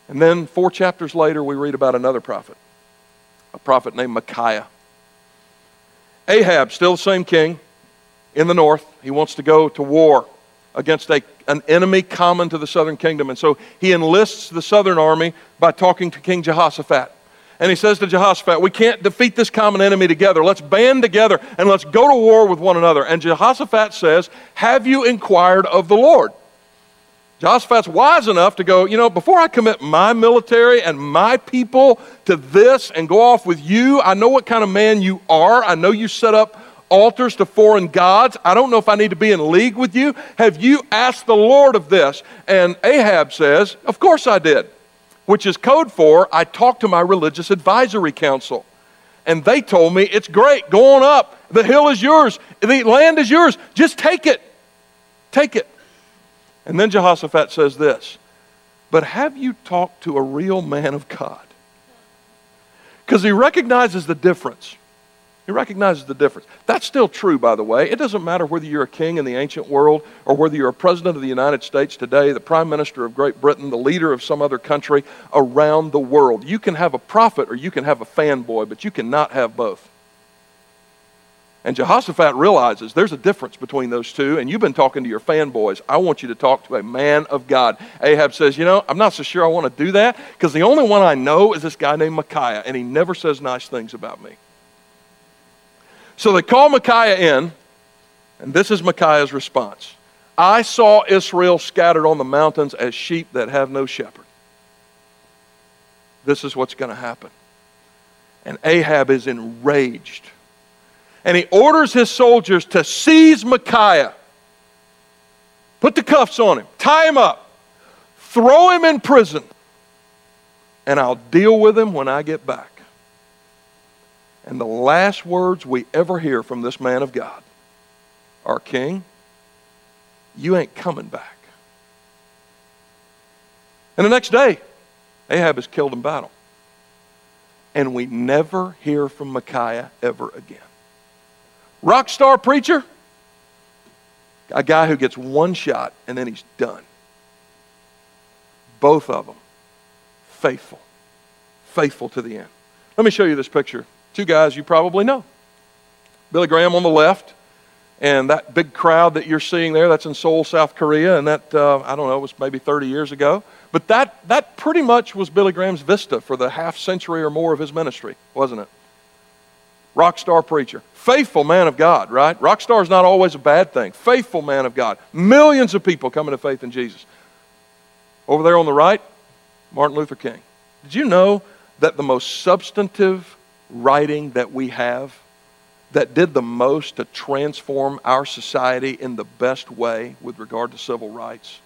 And then 4 chapters later, we read about another prophet, a prophet named Micaiah. Ahab, still the same king in the north. He wants to go to war against an enemy common to the southern kingdom. And so he enlists the southern army by talking to King Jehoshaphat. And he says to Jehoshaphat, we can't defeat this common enemy together. Let's band together and let's go to war with one another. And Jehoshaphat says, have you inquired of the Lord? Jehoshaphat's wise enough to go, before I commit my military and my people to this and go off with you, I know what kind of man you are. I know you set up altars to foreign gods. I don't know if I need to be in league with you. Have you asked the Lord of this? And Ahab says, of course I did, which is code for, I talked to my religious advisory council. And they told me, it's great, go on up. The hill is yours. The land is yours. Just take it. Take it. And then Jehoshaphat says this, but have you talked to a real man of God? Because he recognizes the difference. He recognizes the difference. That's still true, by the way. It doesn't matter whether you're a king in the ancient world or whether you're a president of the United States today, the prime minister of Great Britain, the leader of some other country around the world. You can have a prophet or you can have a fanboy, but you cannot have both. And Jehoshaphat realizes there's a difference between those two, and you've been talking to your fanboys. I want you to talk to a man of God. Ahab says, I'm not so sure I want to do that because the only one I know is this guy named Micaiah, and he never says nice things about me. So they call Micaiah in, and this is Micaiah's response. I saw Israel scattered on the mountains as sheep that have no shepherd. This is what's going to happen. And Ahab is enraged. And he orders his soldiers to seize Micaiah, put the cuffs on him, tie him up, throw him in prison, and I'll deal with him when I get back. And the last words we ever hear from this man of God are, King, you ain't coming back. And the next day, Ahab is killed in battle. And we never hear from Micaiah ever again. Rock star preacher, a guy who gets one shot and then he's done. Both of them, faithful. Faithful to the end. Let me show you this picture. Two guys you probably know. Billy Graham on the left, and that big crowd that you're seeing there, that's in Seoul, South Korea, and that, I don't know, it was maybe 30 years ago. But that pretty much was Billy Graham's vista for the half century or more of his ministry, wasn't it? Rock star preacher. Faithful man of God, right? Rock star is not always a bad thing. Faithful man of God. Millions of people coming to faith in Jesus. Over there on the right, Martin Luther King. Did you know that the most substantive writing that we have that did the most to transform our society in the best way with regard to civil rights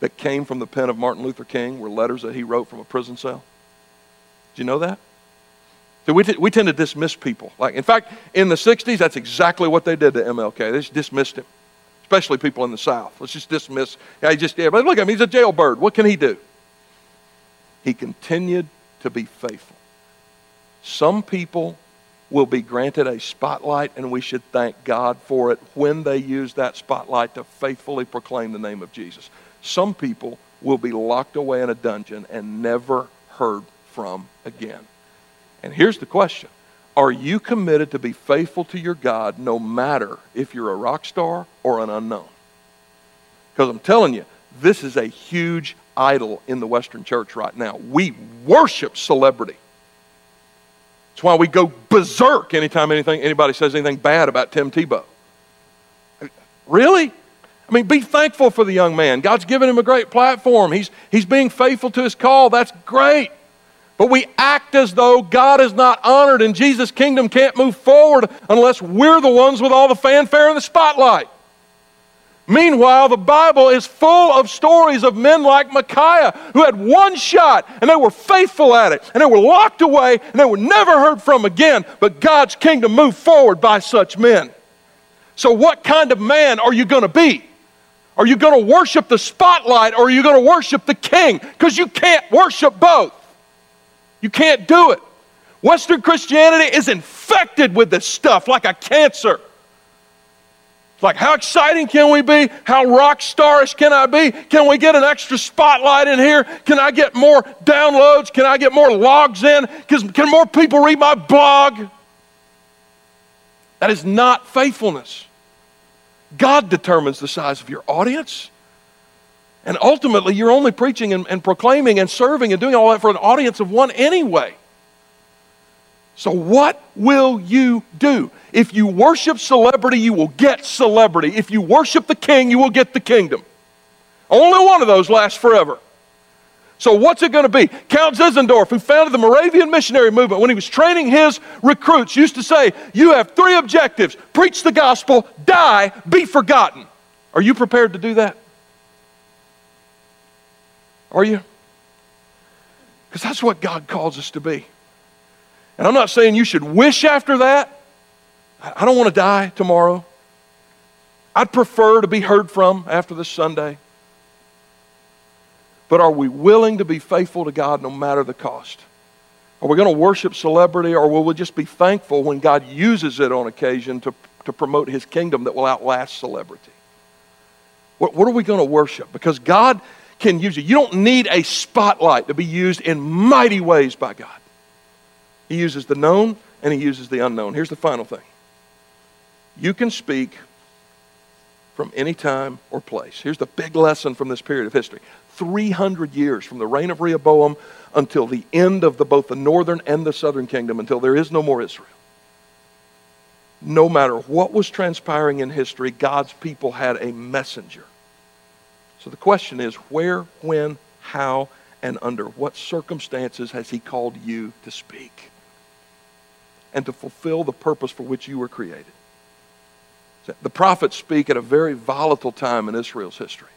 that came from the pen of Martin Luther King were letters that he wrote from a prison cell? Do you know that? So we tend to dismiss people. Like, in fact, in the 60s, that's exactly what they did to MLK. They just dismissed him, especially people in the South. Let's just dismiss. Yeah, but look at him, he's a jailbird. What can he do? He continued to be faithful. Some people will be granted a spotlight, and we should thank God for it when they use that spotlight to faithfully proclaim the name of Jesus. Some people will be locked away in a dungeon and never heard from again. And here's the question. Are you committed to be faithful to your God no matter if you're a rock star or an unknown? Because I'm telling you, this is a huge idol in the Western church right now. We worship celebrity. That's why we go berserk anytime anybody says anything bad about Tim Tebow. Really? I mean, be thankful for the young man. God's given him a great platform. He's being faithful to his call. That's great. But we act as though God is not honored and Jesus' kingdom can't move forward unless we're the ones with all the fanfare and the spotlight. Meanwhile, the Bible is full of stories of men like Micaiah who had one shot and they were faithful at it and they were locked away and they were never heard from again, but God's kingdom moved forward by such men. So what kind of man are you going to be? Are you going to worship the spotlight or are you going to worship the King? Because you can't worship both. You can't do it. Western Christianity is infected with this stuff like a cancer. Like, how exciting can we be? How rock starish can I be? Can we get an extra spotlight in here? Can I get more downloads? Can I get more logs in? Can more people read my blog? That is not faithfulness. God determines the size of your audience. And ultimately, you're only preaching and proclaiming and serving and doing all that for an audience of one anyway. So what will you do? If you worship celebrity, you will get celebrity. If you worship the King, you will get the kingdom. Only one of those lasts forever. So what's it going to be? Count Zinzendorf, who founded the Moravian missionary movement, when he was training his recruits, used to say, you have three objectives: preach the gospel, die, be forgotten. Are you prepared to do that? Are you? Because that's what God calls us to be. And I'm not saying you should wish after that. I don't want to die tomorrow. I'd prefer to be heard from after this Sunday. But are we willing to be faithful to God no matter the cost? Are we going to worship celebrity, or will we just be thankful when God uses it on occasion to promote his kingdom that will outlast celebrity? What are we going to worship? Because God can use it. You don't need a spotlight to be used in mighty ways by God. He uses the known and he uses the unknown. Here's the final thing. You can speak from any time or place. Here's the big lesson from this period of history. 300 years from the reign of Rehoboam until the end of both the northern and the southern kingdom, until there is no more Israel. No matter what was transpiring in history, God's people had a messenger. So the question is, where, when, how, and under what circumstances has he called you to speak and to fulfill the purpose for which you were created? The prophets speak at a very volatile time in Israel's history,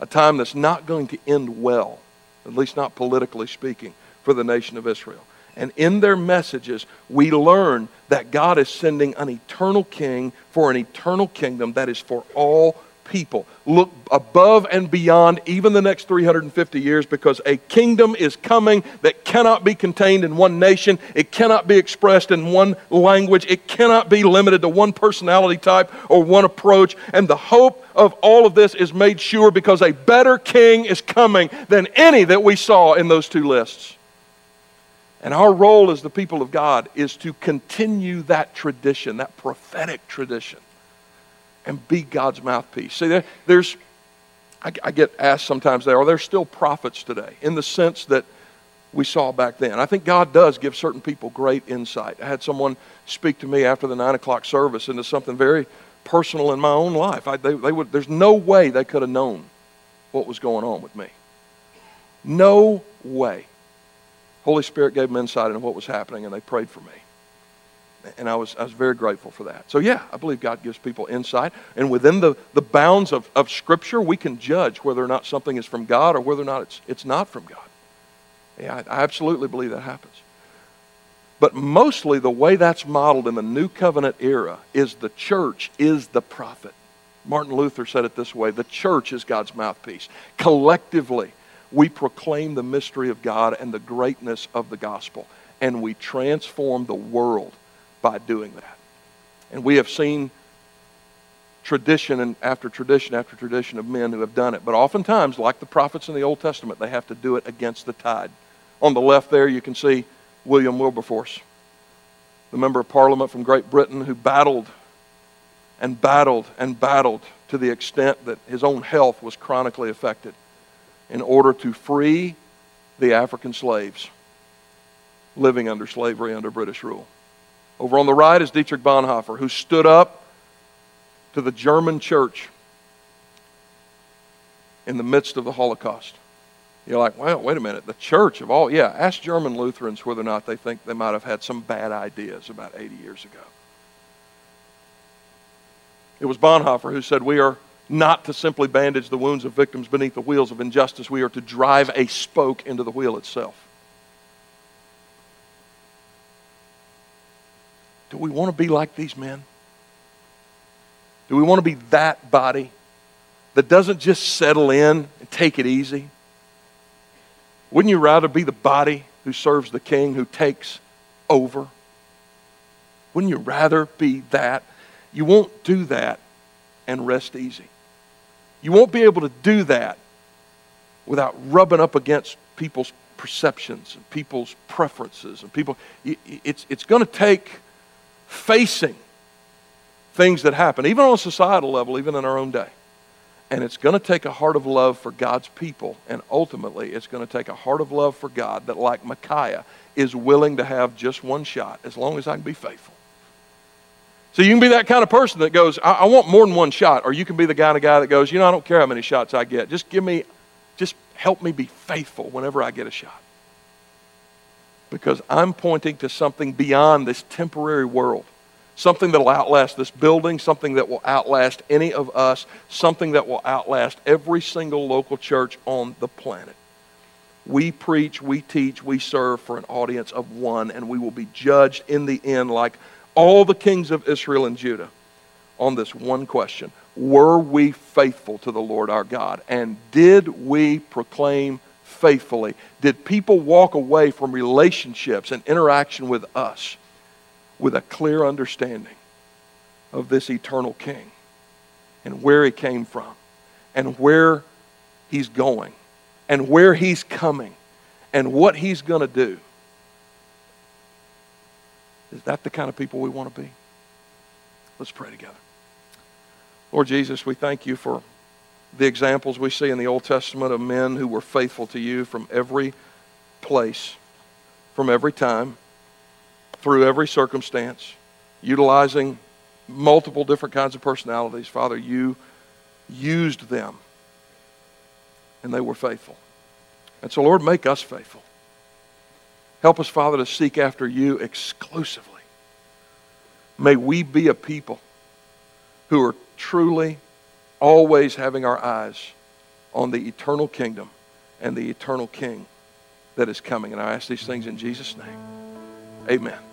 a time that's not going to end well, at least not politically speaking, for the nation of Israel. And in their messages, we learn that God is sending an eternal king for an eternal kingdom that is for all people. Look above and beyond even the next 350 years, because a kingdom is coming that cannot be contained in one nation. It cannot be expressed in one language. It cannot be limited to one personality type or one approach. And the hope of all of this is made sure because a better king is coming than any that we saw in those two lists. And our role as the people of God is to continue that tradition, that prophetic tradition, and be God's mouthpiece. See, I get asked sometimes, are there still prophets today in the sense that we saw back then? I think God does give certain people great insight. I had someone speak to me after the 9 o'clock service into something very personal in my own life. There's no way they could have known what was going on with me. No way. Holy Spirit gave them insight into what was happening, and they prayed for me. And I was very grateful for that. So yeah, I believe God gives people insight. And within the bounds of Scripture, we can judge whether or not something is from God or whether or not it's not from God. Yeah, I absolutely believe that happens. But mostly the way that's modeled in the New Covenant era is the church is the prophet. Martin Luther said it this way, the church is God's mouthpiece. Collectively, we proclaim the mystery of God and the greatness of the gospel. And we transform the world by doing that. And we have seen tradition after tradition after tradition of men who have done it. But oftentimes, like the prophets in the Old Testament, they have to do it against the tide. On the left there, you can see William Wilberforce, the member of Parliament from Great Britain who battled and battled and battled to the extent that his own health was chronically affected in order to free the African slaves living under slavery under British rule. Over on the right is Dietrich Bonhoeffer, who stood up to the German church in the midst of the Holocaust. You're like, well, wait a minute, the church of all, yeah, ask German Lutherans whether or not they think they might have had some bad ideas about 80 years ago. It was Bonhoeffer who said, we are not to simply bandage the wounds of victims beneath the wheels of injustice. We are to drive a spoke into the wheel itself. Do we want to be like these men? Do we want to be that body that doesn't just settle in and take it easy? Wouldn't you rather be the body who serves the king, who takes over? Wouldn't you rather be that? You won't do that and rest easy. You won't be able to do that without rubbing up against people's perceptions and people's preferences and people. It's going to take facing things that happen, even on a societal level, even in our own day. And it's going to take a heart of love for God's people, and ultimately it's going to take a heart of love for God that, like Micaiah, is willing to have just one shot as long as I can be faithful. So you can be that kind of person that goes, I want more than one shot, or you can be the kind of guy that goes, I don't care how many shots I get. Just help me be faithful whenever I get a shot. Because I'm pointing to something beyond this temporary world. Something that will outlast this building. Something that will outlast any of us. Something that will outlast every single local church on the planet. We preach, we teach, we serve for an audience of one. And we will be judged in the end like all the kings of Israel and Judah on this one question. Were we faithful to the Lord our God? And did we proclaim faithfully? Did people walk away from relationships and interaction with us with a clear understanding of this eternal King and where he came from and where he's going and where he's coming and what he's going to do? Is that the kind of people we want to be? Let's pray together. Lord Jesus, we thank you for the examples we see in the Old Testament of men who were faithful to you from every place, from every time, through every circumstance, utilizing multiple different kinds of personalities. Father, you used them, and they were faithful. And so, Lord, make us faithful. Help us, Father, to seek after you exclusively. May we be a people who are truly always having our eyes on the eternal kingdom and the eternal King that is coming. And I ask these things in Jesus' name. Amen.